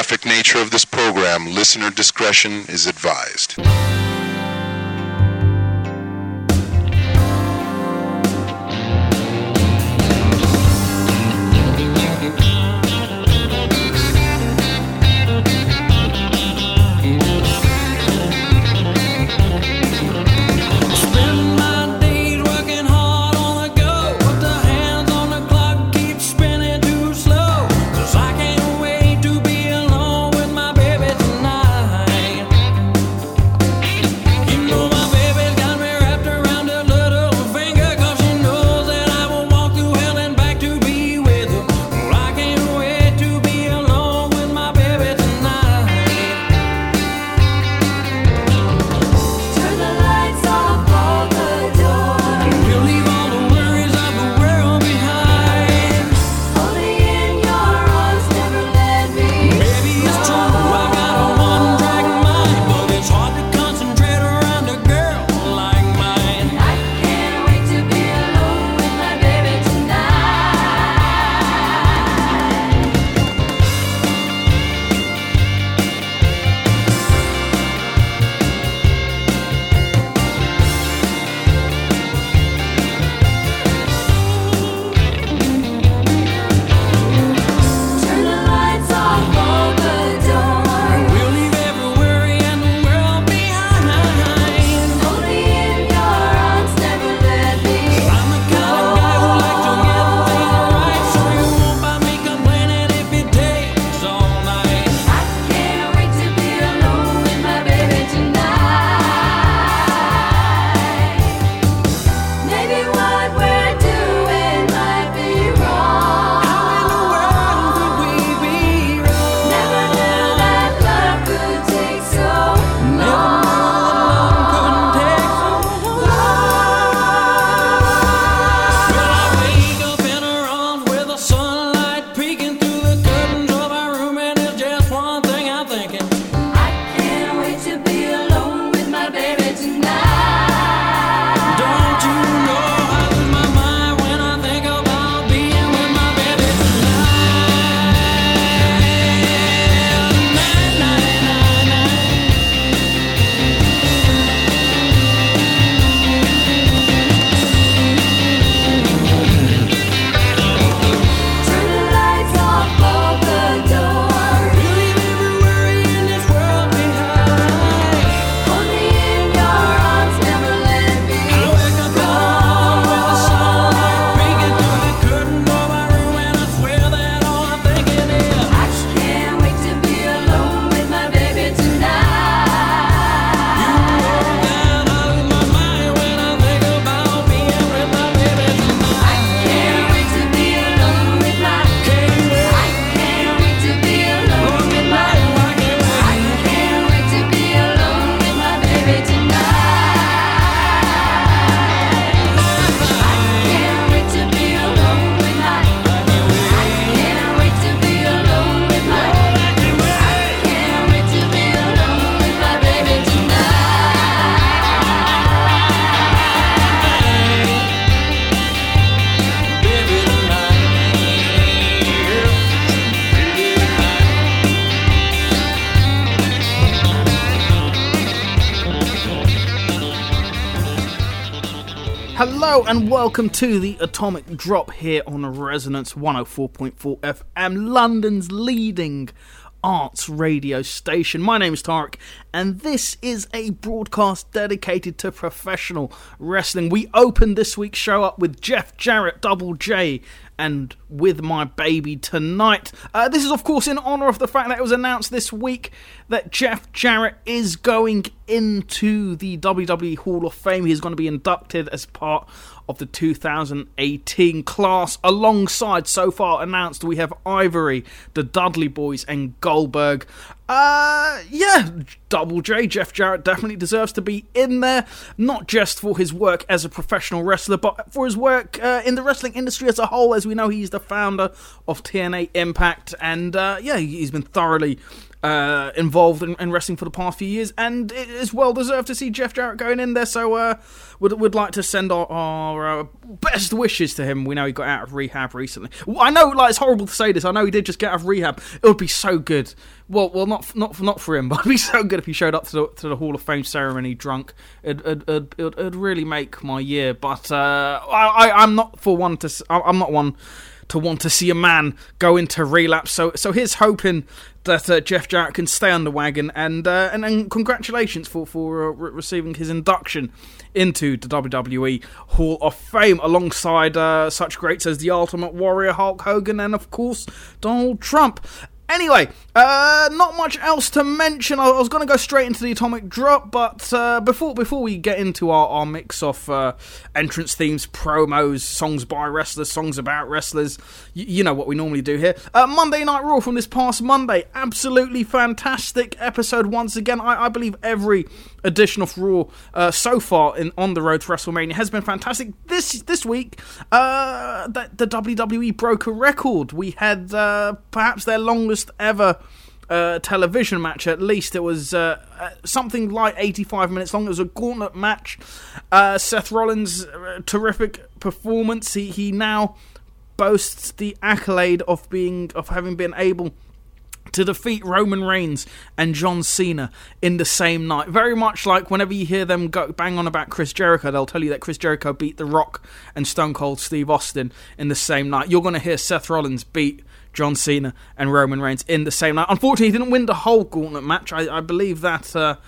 graphic nature of this program, listener discretion is advised. Hello and welcome to the Atomic Drop here on Resonance 104.4 FM, London's leading arts radio station. My name is Tarek, and this is a broadcast dedicated to professional wrestling. We opened this week's show up with Jeff Jarrett, Double J, and With My Baby Tonight. This is, of course, in honour of the fact that it was announced this week that Jeff Jarrett is going into the WWE Hall of Fame. He's going to be inducted as part of the 2018 class. Alongside, so far announced, we have Ivory, the Dudley Boys, and Goldberg. Double J, Jeff Jarrett definitely deserves to be in there, not just for his work as a professional wrestler, but for his work in the wrestling industry as a whole. As we know, he's the founder of TNA Impact, and he's been thoroughly involved in wrestling for the past few years, and it is well deserved to see Jeff Jarrett going in there. So would like to send our best wishes to him. We know he got out of rehab recently. I know, like, it's horrible to say this. I know he did just get out of rehab. It would be so good. Well, not for him, but it'd be so good if he showed up to the Hall of Fame ceremony drunk. It'd really make my year. But I'm not one to want to see a man go into relapse. So here's hoping that Jeff Jarrett can stay on the wagon, and congratulations for receiving his induction into the WWE Hall of Fame alongside such greats as the Ultimate Warrior, Hulk Hogan, and of course Donald Trump. Anyway, not much else to mention. I was going to go straight into the Atomic Drop, but before we get into our mix of entrance themes, promos, songs by wrestlers, songs about wrestlers, you know what we normally do here. Monday Night Raw from this past Monday, absolutely fantastic episode once again. I believe every edition of Raw so far on the road to WrestleMania has been fantastic. This week, the WWE broke a record. We had perhaps their longest ever television match. At least it was something like 85 minutes long. It was a gauntlet match. Seth Rollins' terrific performance. He now boasts the accolade of having been able to defeat Roman Reigns and John Cena in the same night. Very much like whenever you hear them go bang on about Chris Jericho, they'll tell you that Chris Jericho beat The Rock and Stone Cold Steve Austin in the same night. You're going to hear Seth Rollins beat John Cena and Roman Reigns in the same night. Unfortunately, he didn't win the whole gauntlet match. I believe that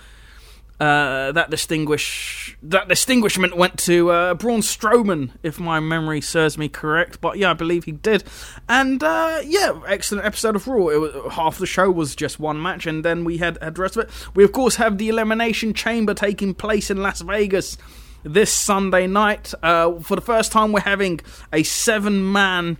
that distinguishment went to Braun Strowman, if my memory serves me correct. But yeah, I believe he did. And excellent episode of Raw. It was, half the show was just one match, and then we had the rest of it. We of course have the Elimination Chamber taking place in Las Vegas this Sunday night. For the first time, we're having a 7-man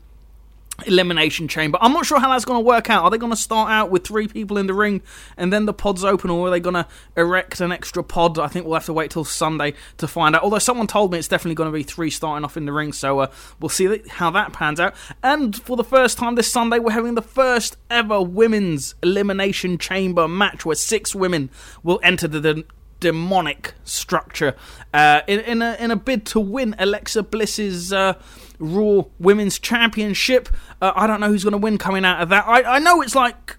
Elimination Chamber. I'm not sure how that's going to work out. Are they going to start out with 3 people in the ring and then the pods open, or are they going to erect an extra pod? I think we'll have to wait till Sunday to find out. Although someone told me it's definitely going to be 3 starting off in the ring, so we'll see how that pans out. And for the first time this Sunday, we're having the first ever women's Elimination Chamber match, where 6 women will enter the demonic structure in a bid to win Alexa Bliss's Raw Women's Championship. I don't know who's going to win coming out of that. I know it's like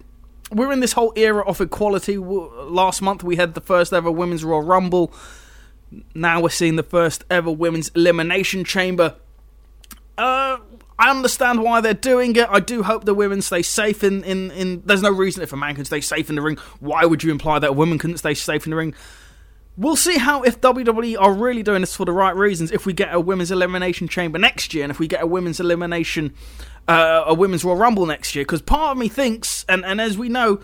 we're in this whole era of equality. Last month we had the first ever Women's Royal Rumble. Now we're seeing the first ever Women's Elimination Chamber. I understand why they're doing it. I do hope the women stay safe in... There's no reason if a man can stay safe in the ring. Why would you imply that a woman couldn't stay safe in the ring? We'll see how, if WWE are really doing this for the right reasons, if we get a Women's Elimination Chamber next year, and if we get a Women's Royal Rumble next year. Because part of me thinks, and as we know,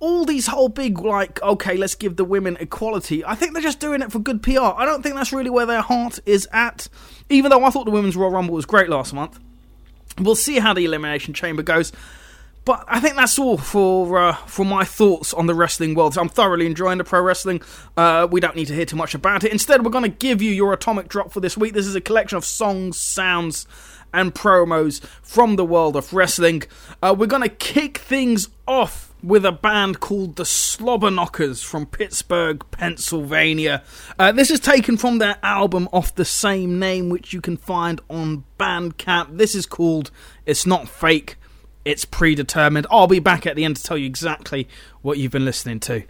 all these whole big, like, okay, let's give the women equality, I think they're just doing it for good PR. I don't think that's really where their heart is at, even though I thought the Women's Royal Rumble was great last month. We'll see how the Elimination Chamber goes. But I think that's all for my thoughts on the wrestling world. So I'm thoroughly enjoying the pro wrestling. We don't need to hear too much about it. Instead, we're going to give you your Atomic Drop for this week. This is a collection of songs, sounds, and promos from the world of wrestling. We're going to kick things off with a band called the Slobberknockers from Pittsburgh, Pennsylvania. This is taken from their album of the same name, which you can find on Bandcamp. This is called It's Not Fake, It's Predetermined. I'll be back at the end to tell you exactly what you've been listening to.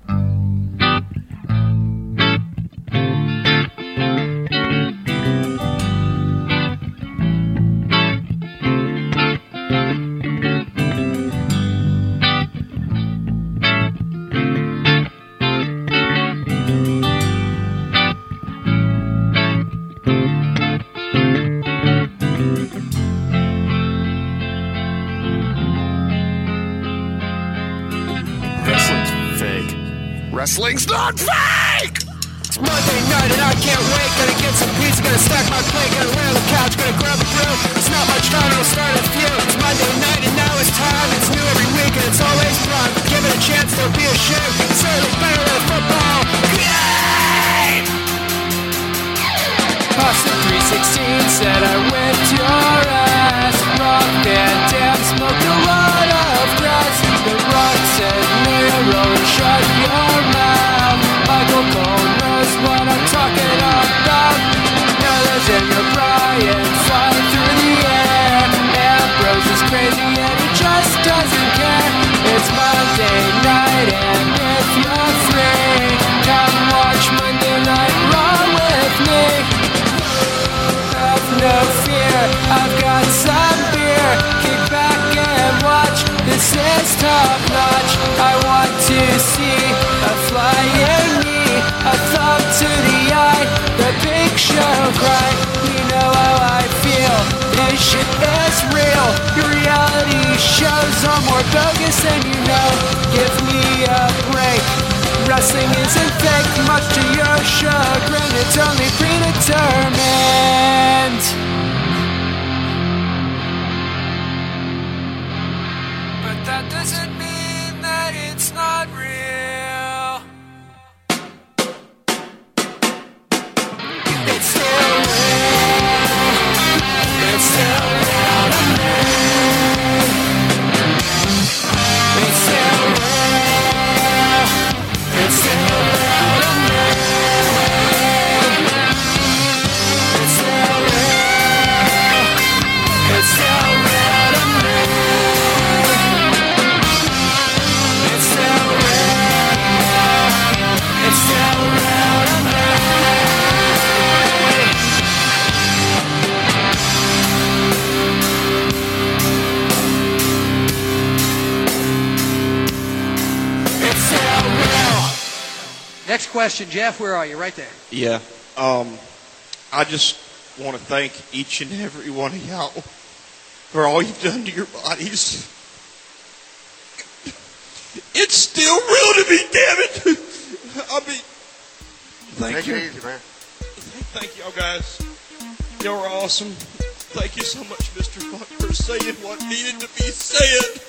Wrestling's not fake! It's Monday night and I can't wait. Gonna get some pizza, gonna stack my plate, gonna lay on the couch, gonna grab a brew. It's not much time, it'll start a few. It's Monday night and now it's time. It's new every week and it's always fun. Give it a chance, don't be ashamed. It's certainly better than football. Yay! Pasta 316 said I whipped your ass. Rock Van Dam smoked a lot of grass. The Rock said no. doesn't care. It's Monday night, and if you're free, come watch Monday Night Raw with me. Have no fear, I've got some beer. Kick back and watch, this is top notch. I want to see a flying knee, a thumb to the eye, the big show cry. You know how I feel, this shit is real. Your reality shows are more bogus than you know. Give me a break, wrestling isn't fake. Much to your chagrin, it's only predetermined. But that doesn't mean that it's not real. It's still real. It's still real to me. It's still real. It's still real to me. It's still real. It's still real to me. It's still real. It's still real to me. Next question, Jeff. Where are you? Right there. Yeah. I just want to thank each and every one of y'all for all you've done to your bodies. It's still real to me, damn it. I mean, thank you. Take it easy, man. Thank y'all guys. Y'all are awesome. Thank you so much, Mr. Funk, for saying what needed to be said.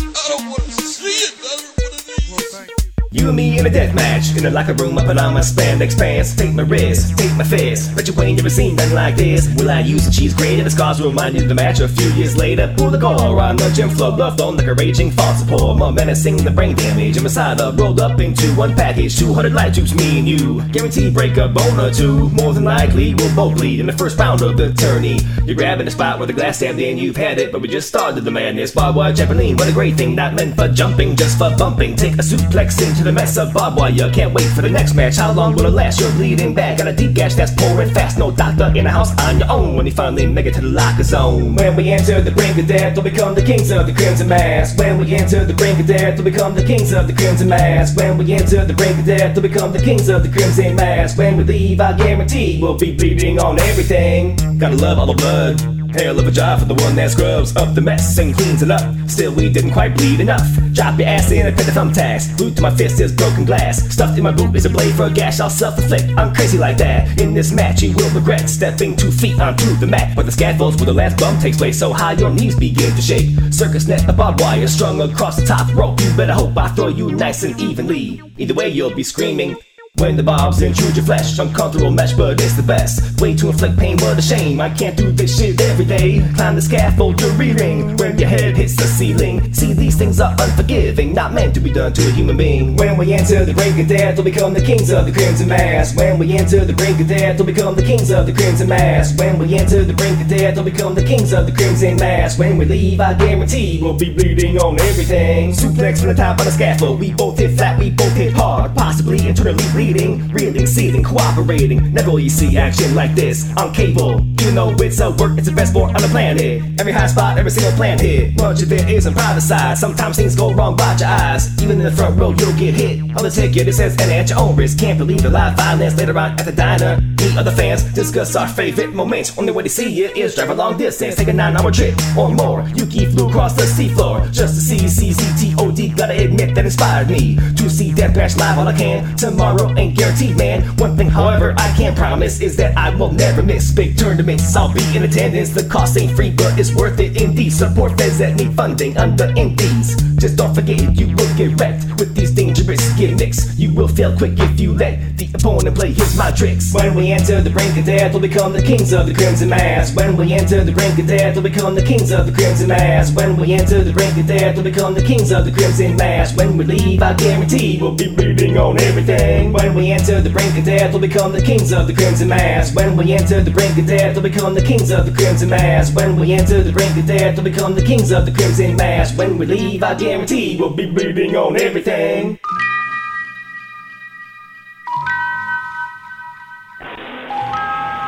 I don't want to see another one of these. Well, thank you. You and me in a death match. In the locker room, I put on my spandex pants. Take my wrist, take my fist. Richard Wayne never seen nothing like this. Will I use the cheese grater? The scars remind you of the match a few years later. Pull the core on the gym floor, bluff on like a raging false support. More menacing than brain damage. A Messiah rolled up into one package. 200 light tubes, me and you. Guaranteed break a bone or two. More than likely, we'll both bleed in the first round of the tourney. You're grabbing a spot where the glass stabbed in. You've had it, but we just started the madness. Barbed wire trampoline, what a great thing. Not meant for jumping, just for bumping. Take a suplex into the mess of barbed wire. Can't wait for the next match. How long will it last? You're bleeding back. Got a deep gash that's pouring fast. No doctor in the house on your own. When you finally make it to the locker zone. When we enter the ring of death, we'll become the kings of the crimson mask. When we enter the ring of death, we'll become the kings of the crimson mask. When we enter the ring of death, we'll become the kings of the crimson mask. When we leave, I guarantee we'll be bleeding on everything. Gotta love all the blood. Hell of a job for the one that scrubs up the mess and cleans it up. Still, we didn't quite bleed enough. Drop your ass in a pit of thumbtacks. Glued to my fist is broken glass. Stuffed in my boot is a blade for a gash. I'll self-inflict, I'm crazy like that. In this match, you will regret stepping 2 feet onto the mat. But the scaffolds where the last bump takes place, so high your knees begin to shake. Circus net, a barbed wire strung across the top rope. You better hope I throw you nice and evenly. Either way, you'll be screaming when the barbs intrude your flesh. Uncomfortable mesh, but it's the best way to inflict pain. What a shame, I can't do this shit every day. Climb the scaffold to re-ring when your head hits the ceiling. See, these things are unforgiving, not meant to be done to a human being. When we enter the ring of death, we'll become the kings of the crimson mass. When we enter the ring of death, we'll become the kings of the crimson mass. When we enter the ring of death, we'll become the kings of the crimson mass. When we leave, I guarantee we'll be bleeding on everything. Suplex from the top of the scaffold, we both hit flat, we both hit hard. Possibly internally bleeding. Reeling, seething, cooperating. Never will you see action like this on cable. Even though it's a work, it's the best sport on the planet. Every high spot, every single plan hit. Much of it isn't privatized. Sometimes things go wrong, watch your eyes. Even in the front row, you'll get hit. On the ticket, it says, and at your own risk. Can't believe the live violence later on at the diner. Meet other fans, discuss our favorite moments. Only way to see it is drive a long distance. Take a 9-hour trip or more. Yuki flew across the seafloor just to see CZTOD. Gotta admit that inspired me to see Deathmatch live all I can. Tomorrow ain't guaranteed, man. One thing, however, I can promise is that I will never miss big tournaments. I'll be in attendance. The cost ain't free, but it's worth it indeed. Support feds that need funding under indies. Just don't forget, you will get wrecked with these dangerous gimmicks. You will fail quick if you let the opponent play his mind tricks. When we enter the ring of death, we'll become the kings of the crimson mass. When we enter the ring of death, we'll become the kings of the crimson mass. When we enter the ring of death, we'll become the kings of the crimson mass. When When we leave, I guarantee we'll be beating on everything. When we enter the brink of death, we'll become the kings of the crimson mass. When we enter the brink of death, we'll become the kings of the crimson mass. When we enter the brink of death, we'll become the kings of the crimson mass. When we leave, I guarantee we'll be beating on everything.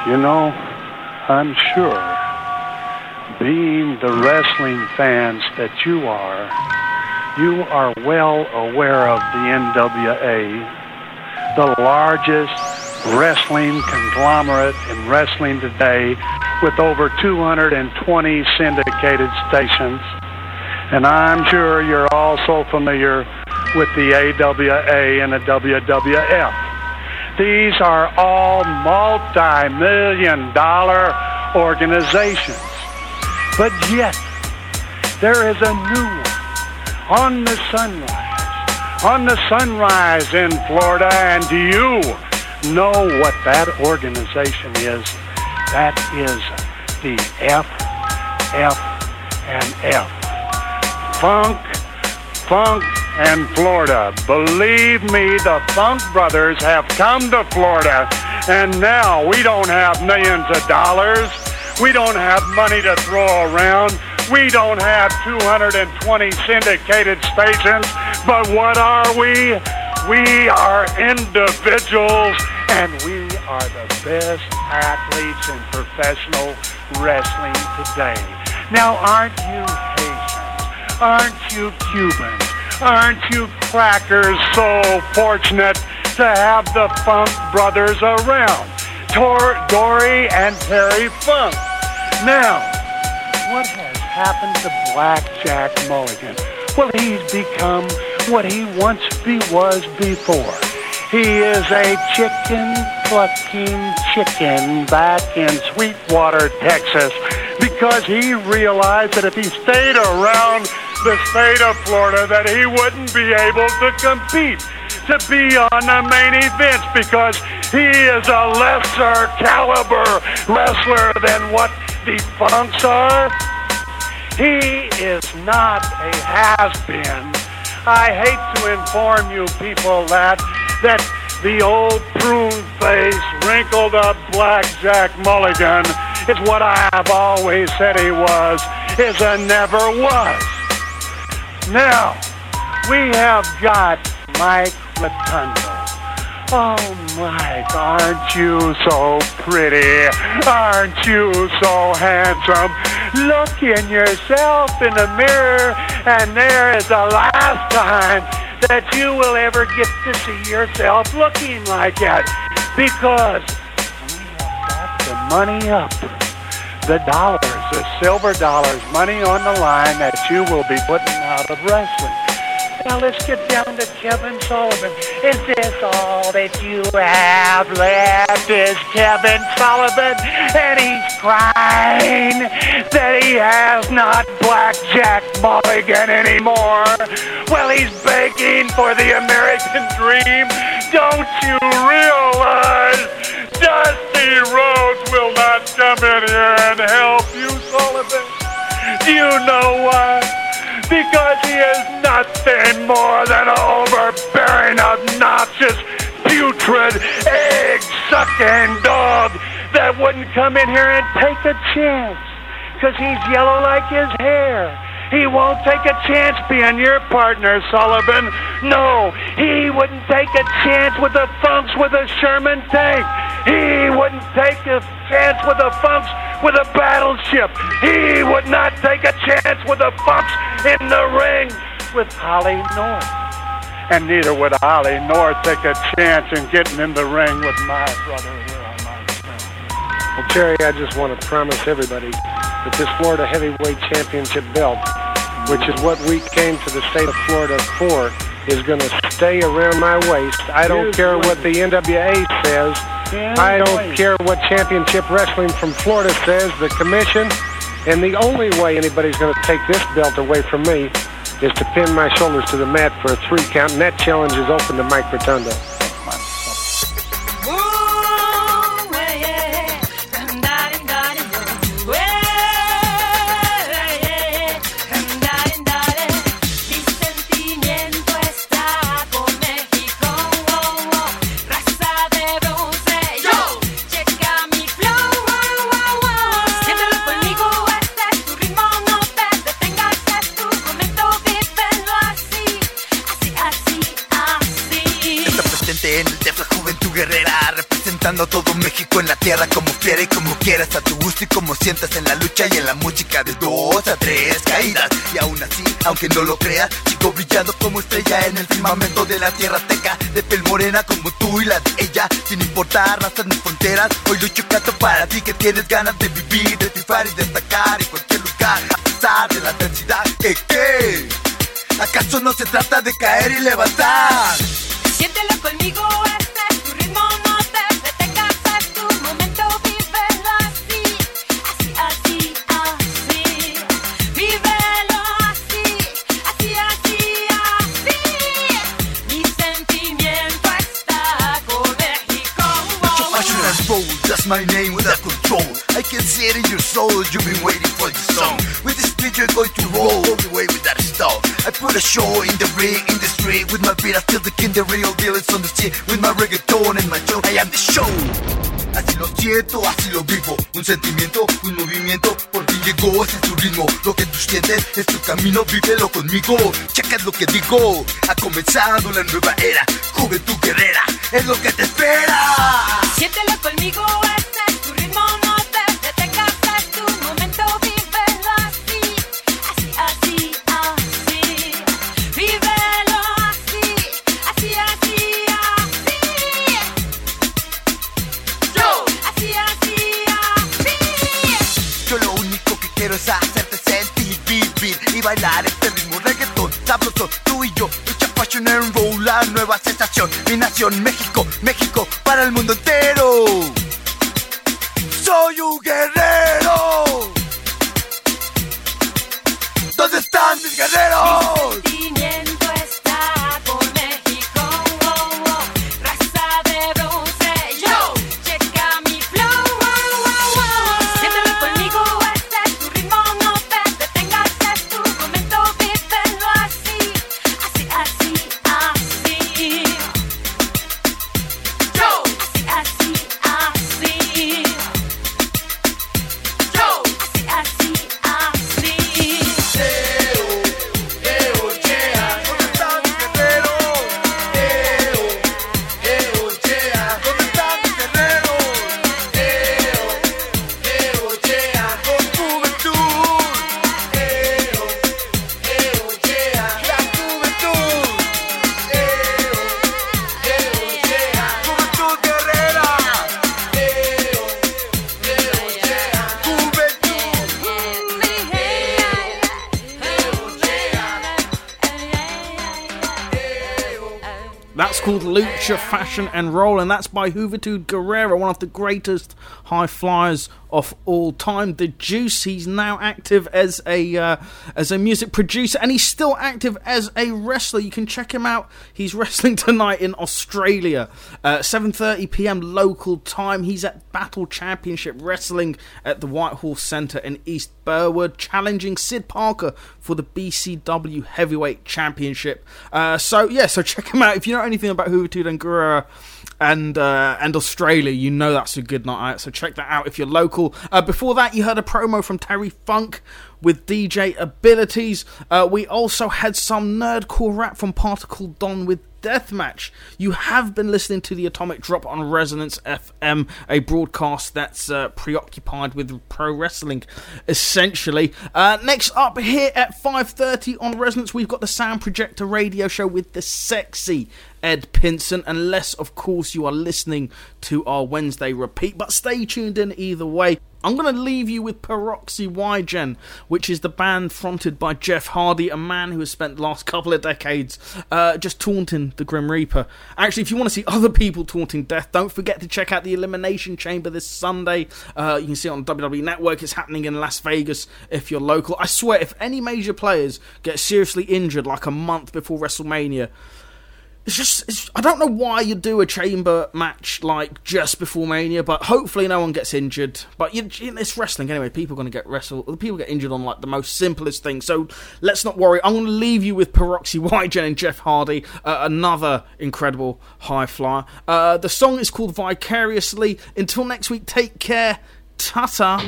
You know, I'm sure, being the wrestling fans that you are well aware of the NWA, the largest wrestling conglomerate in wrestling today, with over 220 syndicated stations. And I'm sure you're also familiar with the AWA and the WWF. These are all multi-million-dollar organizations. But yet, there is a new one on the sunrise. On the sunrise in Florida, and do you know what that organization is? That is the FFNF. Funk. And Florida. Believe me, the Funk Brothers have come to Florida, and now we don't have millions of dollars. We don't have money to throw around. We don't have 220 syndicated stations. But what are we? We are individuals, and we are the best athletes in professional wrestling today. Now, aren't you Haitians? Aren't you Cubans? Aren't you crackers so fortunate to have the Funk Brothers around? Dory and Terry Funk. Now, what has happened to Black Jack Mulligan? Well, he's become what he once was before. He is a chicken back in Sweetwater, Texas, because he realized that if he stayed around the state of Florida, that he wouldn't be able to compete, to be on the main events, because he is a lesser caliber wrestler than what the Funks are. He is not a has-been. I hate to inform you people that the old prune-faced, wrinkled-up Black Jack Mulligan is what I have always said he was, is a never was. Now, we have got Mike Rotundo. Oh, Mike, aren't you so pretty? Aren't you so handsome? Look in yourself in the mirror, and there is the last time that you will ever get to see yourself looking like that, because we have got the money up. The dollars, the silver dollars, money on the line that you will be putting out of wrestling. Now let's get down to Kevin Sullivan. Is this all that you have left? Is Kevin Sullivan? And he's crying that he has not Black Jack Mulligan anymore. Well, he's begging for the American dream. Don't you realize? Dusty Rhodes will not come in here and help you, Sullivan. Do you know why? Because he is nothing more than an overbearing, obnoxious, putrid, egg-sucking dog that wouldn't come in here and take a chance, because he's yellow like his hair. He won't take a chance being your partner, Sullivan. No, he wouldn't take a chance with the Funks with a Sherman tank. He wouldn't take a chance with the Funks with a battleship. He would not take a chance with the Funks in the ring with Holly North. And neither would Holly North take a chance in getting in the ring with my brother here on my show. Well, Terry, I just want to promise everybody that this Florida Heavyweight Championship belt, which is what we came to the state of Florida for, is going to stay around my waist. I don't care what the NWA says. I don't care what Championship Wrestling from Florida says, the commission. And the only way anybody's going to take this belt away from me is to pin my shoulders to the mat for a 3 count. And that challenge is open to Mike Rotundo. presente en el Tefla Juventud Guerrera, representando todo México en la tierra, como fiera y como quieras, a tu gusto y como sientas, en la lucha y en la música, de 2 a 3 caídas. Y aún así, aunque no lo creas, sigo brillando como estrella en el firmamento de la tierra azteca, de piel morena como tú y la de ella, sin importar razas ni fronteras. Hoy lucho y canto para ti que tienes ganas de vivir, de triunfar y destacar en cualquier lugar, a pesar de la adversidad. ¿Acaso no se trata de caer y levantar? Siéntelo conmigo, este es tu ritmo, no te casas, tu momento, vívelo así, así, así, así. Vívelo así, así, así, así. Mi sentimiento está con México. Wow, passion and soul, that's my name without control. I can see it in your soul, you've been waiting for this song. With this beat you're going to roll all the way without a stop. I put a show in the ring, in the street, with my beat I feel the king, the real deal, it's on the scene. With my reggaeton and my show, I am the show. Así lo siento, así lo vivo. Un sentimiento, un movimiento, por fin llegó, ese es tu ritmo. Lo que tú sientes es tu camino, vívelo conmigo. Checa lo que digo, ha comenzado la nueva era. Juventud guerrera, es lo que te espera. Siéntelo conmigo, este es tu ritmo, no te detengas, es tu momento, vívelo así, así, así, así. Vívelo así, así, así, así. Yo, así, así, así. Yo lo único que quiero es hacerte sentir, vivir y bailar este ritmo reggaetón sabroso, tú y yo. Lucha, passion and roll, la nueva sensación. Mi nación, México, México para el mundo entero. Soy un guerrero. ¿Dónde están mis guerreros? Mi sentimiento está con México, oh, oh. Raza de bronce, yo. Checa mi flow, oh, oh, oh. Siéntelo conmigo, este es tu ritmo, no te detengas, es tu momento, vívelo así, así, así, así. Yo, así, así, así. Called Lucha, Fashion and Roll, and that's by Juventud Guerrera, one of the greatest high flyers of all time. The Juice, he's now active as a music producer, and he's still active as a wrestler. You can check him out. He's wrestling tonight in Australia, 7:30 p.m. local time. He's at Battle Championship Wrestling at the Whitehall Centre in East Burwood, challenging Sid Parker for the BCW Heavyweight Championship. So check him out. If you know anything about Juventud and Guerrera and Australia, you know that's a good night out, so check that out if you're local. Before that, you heard a promo from Terry Funk with DJ Abilities. We also had some nerdcore rap from Particle Don with Deathmatch. You have been listening to the Atomic Drop on Resonance FM, a broadcast that's preoccupied with pro wrestling, essentially. Next up here at 5:30 on Resonance, we've got the Sound Projector radio show with the sexy Ed Pinson, unless, of course, you are listening to our Wednesday repeat. But stay tuned in either way. I'm going to leave you with Peroxwhy?gen, which is the band fronted by Jeff Hardy, a man who has spent the last couple of decades just taunting the Grim Reaper. Actually, if you want to see other people taunting death, don't forget to check out the Elimination Chamber this Sunday. You can see it on the WWE Network. It's happening in Las Vegas if you're local. I swear, if any major players get seriously injured like a month before WrestleMania, It's just I don't know why you do a chamber match like just before Mania, but hopefully no one gets injured. But it's wrestling anyway. People are going to get wrestled. People get injured on like the most simplest thing. So let's not worry. I'm going to leave you with Peroxwhy?gen and Jeff Hardy, another incredible high flyer. The song is called Vicariously. Until next week, take care. Ta-ta.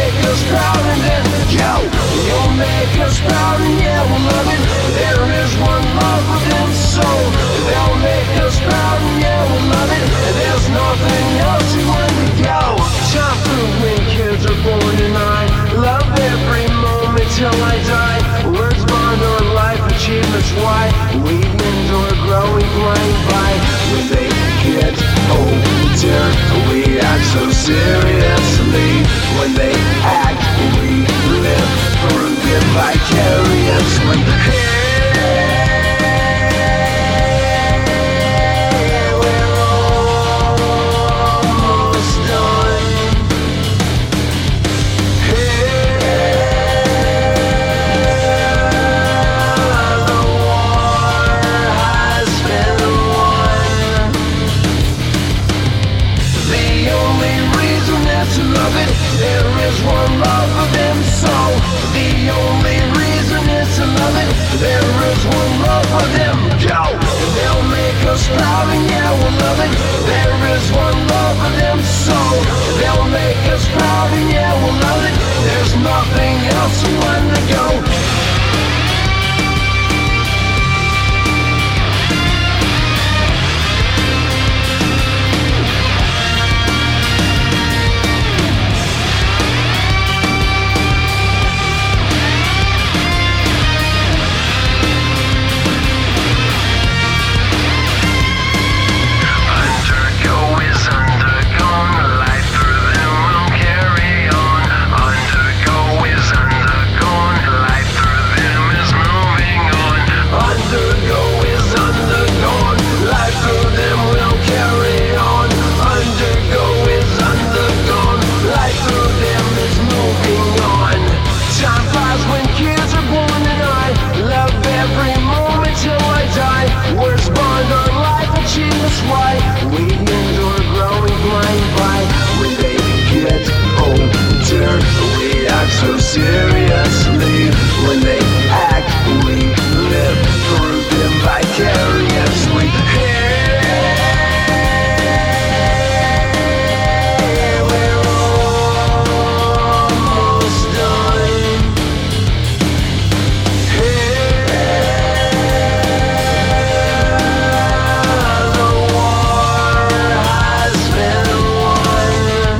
make us proud, and then you'll make us proud, and yeah, we'll love it. There is one love within the soul, and they'll make us proud, and yeah, we'll love it. And there's nothing else you want to go. Time for when kids are born, and I love every moment till I die. Words bond our life, achievements why we endure, growing blind by with eight kids. Oh, we act so seriously. When they act, we live through them vicariously. Hey, we're almost done. Hey, the war has been won. The only reason is to love it. There is one love within the soul. The only reason is to love it. There is one love within the soul. They'll make us proud, and yeah, we'll love it. There is one love within the soul. They'll make us proud, and yeah, we'll love it. There's nothing else you want to go. So seriously, when they act, we live through them vicariously. Hey, we're almost done. Hey, the war has been won.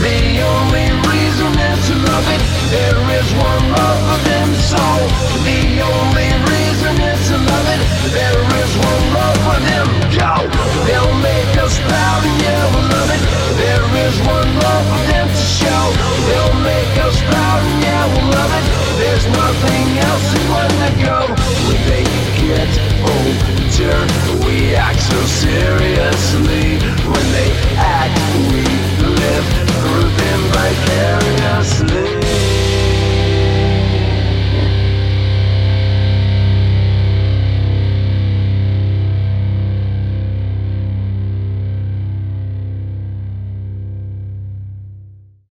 The only love it. There is one love within the soul. The only reason is to love it. There is one love within the soul. They'll make us proud.